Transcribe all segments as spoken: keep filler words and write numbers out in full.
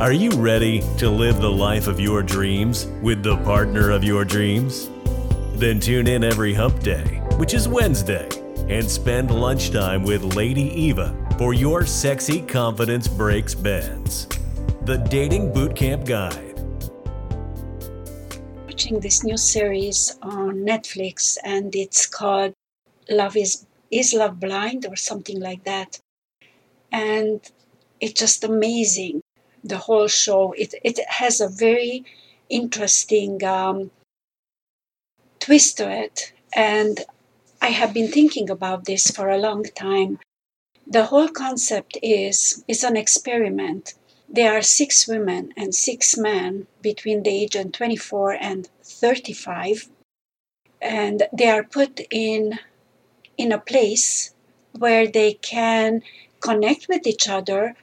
Are you ready to live the life of your dreams with the partner of your dreams? Then tune in every hump day, which is Wednesday, and spend lunchtime with Lady Eva for your Sexy Confidence Breaks Bands, the Dating Bootcamp Guide. I'm watching this new series on Netflix, and it's called Love Is, is Love Blind or something like that. And it's just amazing. The whole show, it, it has a very interesting um, twist to it. And I have been thinking about this for a long time. The whole concept is, it's an experiment. There are six women and six men between the age of twenty-four and thirty-five. And they are put in, in a place where they can connect with each other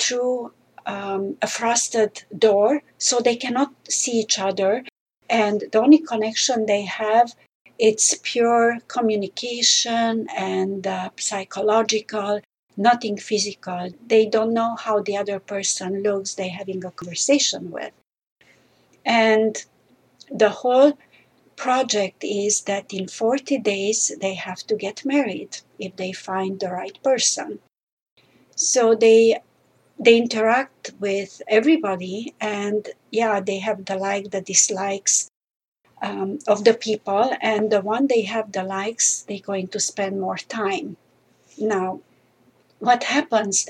through Um, a frosted door, so they cannot see each other, and the only connection they have, it's pure communication and uh, psychological, nothing physical. They don't know how the other person looks they're having a conversation with. And the whole project is that in forty days they have to get married if they find the right person. So they They interact with everybody, and yeah, they have the like, the dislikes um, of the people, and the one they have the likes, they're going to spend more time. Now, what happens?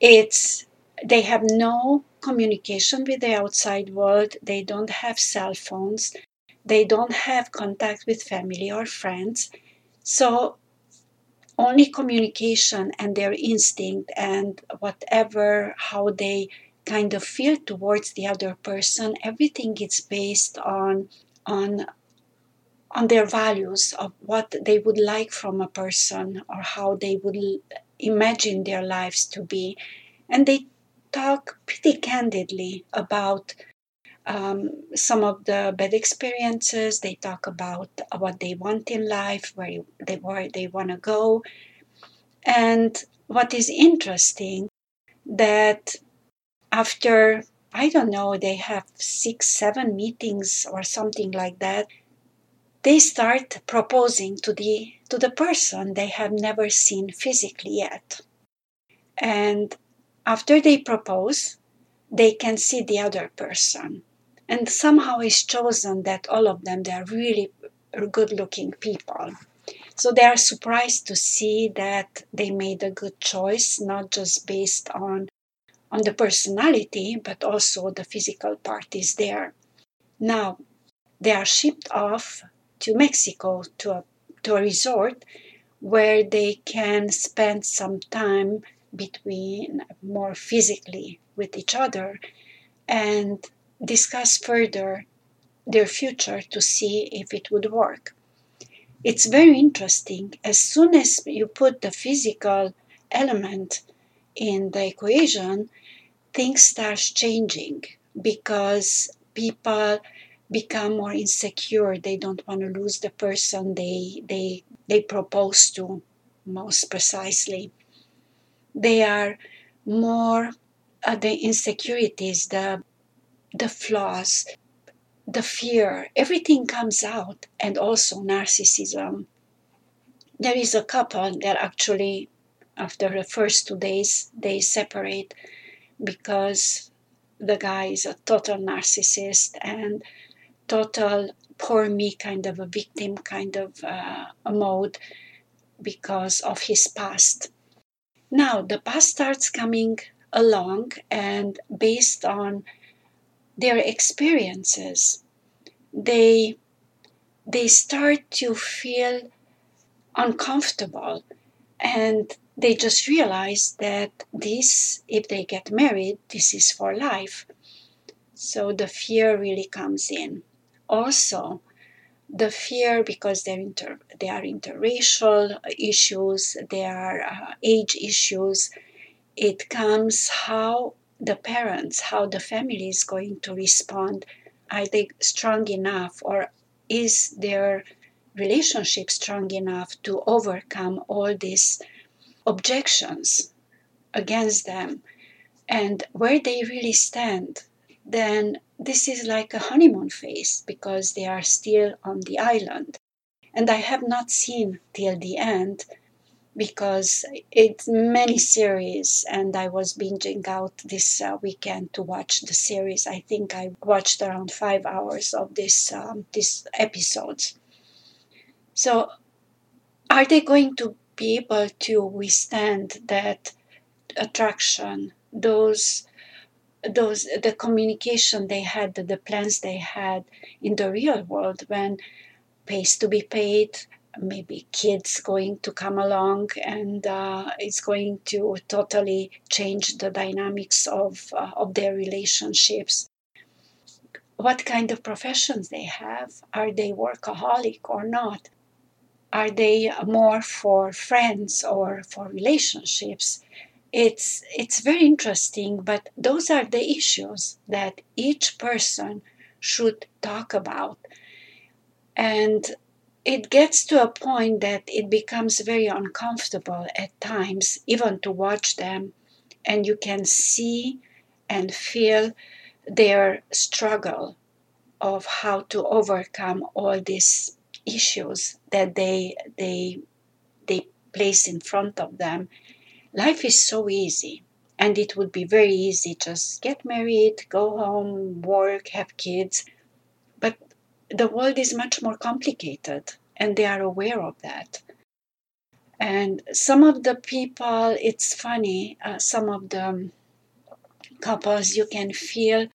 It's they have no communication with the outside world. They don't have cell phones. They don't have contact with family or friends. So only communication and their instinct and whatever, how they kind of feel towards the other person, everything is based on on on their values of what they would like from a person or how they would imagine their lives to be. And they talk pretty candidly about Um, some of the bad experiences. They talk about what they want in life, where they where they want to go. And what is interesting, that after, I don't know, they have six, seven meetings or something like that, they start proposing to the to the person they have never seen physically yet. And after they propose, they can see the other person. And somehow it's chosen that all of them, they're really good-looking people. So they are surprised to see that they made a good choice, not just based on, on the personality, but also the physical part is there. Now, they are shipped off to Mexico, to a, to a resort, where they can spend some time between more physically with each other and discuss further their future to see if it would work. It's very interesting. As soon as you put the physical element in the equation, things start changing because people become more insecure. They don't want to lose the person they they they propose to, most precisely. They are more uh, the insecurities, the the flaws, the fear, everything comes out, and also narcissism. There is a couple that actually, after the first two days, they separate because the guy is a total narcissist and total poor me kind of a victim kind of uh, a mode because of his past. Now, the past starts coming along, and based on their experiences, they they start to feel uncomfortable, and they just realize that this, if they get married, this is for life. So the fear really comes in. Also, the fear, because they're inter, they are interracial issues, there are uh, age issues, it comes how the parents, how the family is going to respond. Are they strong enough, or is their relationship strong enough to overcome all these objections against them? and where they really stand, then this is like a honeymoon phase because they are still on the island. And I have not seen till the end because it's many series and I was binging out this uh, weekend to watch the series. I think I watched around five hours of this um, these episodes. So are they going to be able to withstand that attraction, those, those the communication they had, the, the plans they had in the real world when pays to be paid, maybe kids going to come along and uh, it's going to totally change the dynamics of uh, of their relationships. What kind of professions they have? Are they workaholic or not? Are they more for friends or for relationships? It's it's very interesting, but those are the issues that each person should talk about. And it gets to a point that it becomes very uncomfortable at times, even to watch them, and you can see and feel their struggle of how to overcome all these issues that they they they place in front of them. Life is so easy, and it would be very easy, just get married, go home, work, have kids. The world is much more complicated, and they are aware of that. And some of the people, it's funny, uh, some of the couples, you can feel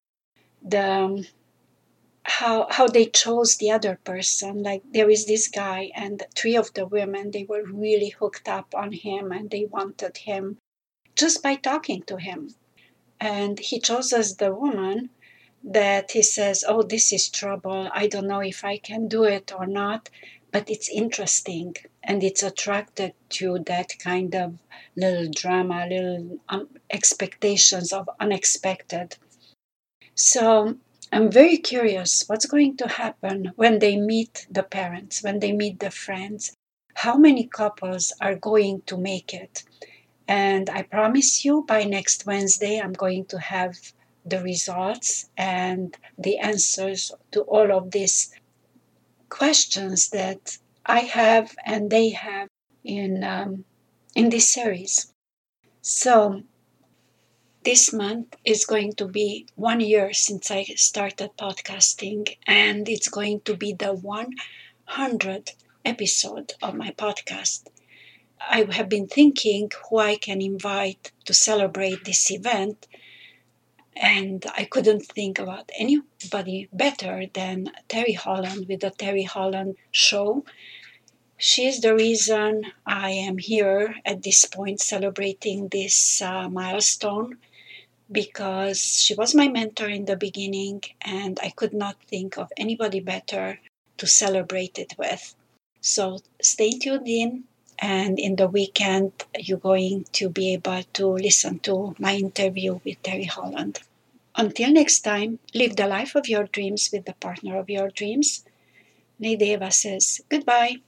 the how how they chose the other person. Like there is this guy, and three of the women, they were really hooked up on him, and they wanted him just by talking to him. And he chose as the woman that he says, oh, this is trouble. I don't know if I can do it or not, but it's interesting. And it's attracted to that kind of little drama, little um, expectations of unexpected. So I'm very curious what's going to happen when they meet the parents, when they meet the friends. How many couples are going to make it? And I promise you, by next Wednesday, I'm going to have the results and the answers to all of these questions that I have and they have in um, in this series. So this month is going to be one year since I started podcasting, and it's going to be the one hundredth episode of my podcast. I have been thinking who I can invite to celebrate this event, and I couldn't think about anybody better than Terry Holland with the Terry Holland Show. She is the reason I am here at this point celebrating this uh, milestone, because she was my mentor in the beginning and I could not think of anybody better to celebrate it with. So stay tuned in, and in the weekend, you're going to be able to listen to my interview with Terry Holland. Until next time, live the life of your dreams with the partner of your dreams. Nadeva says goodbye.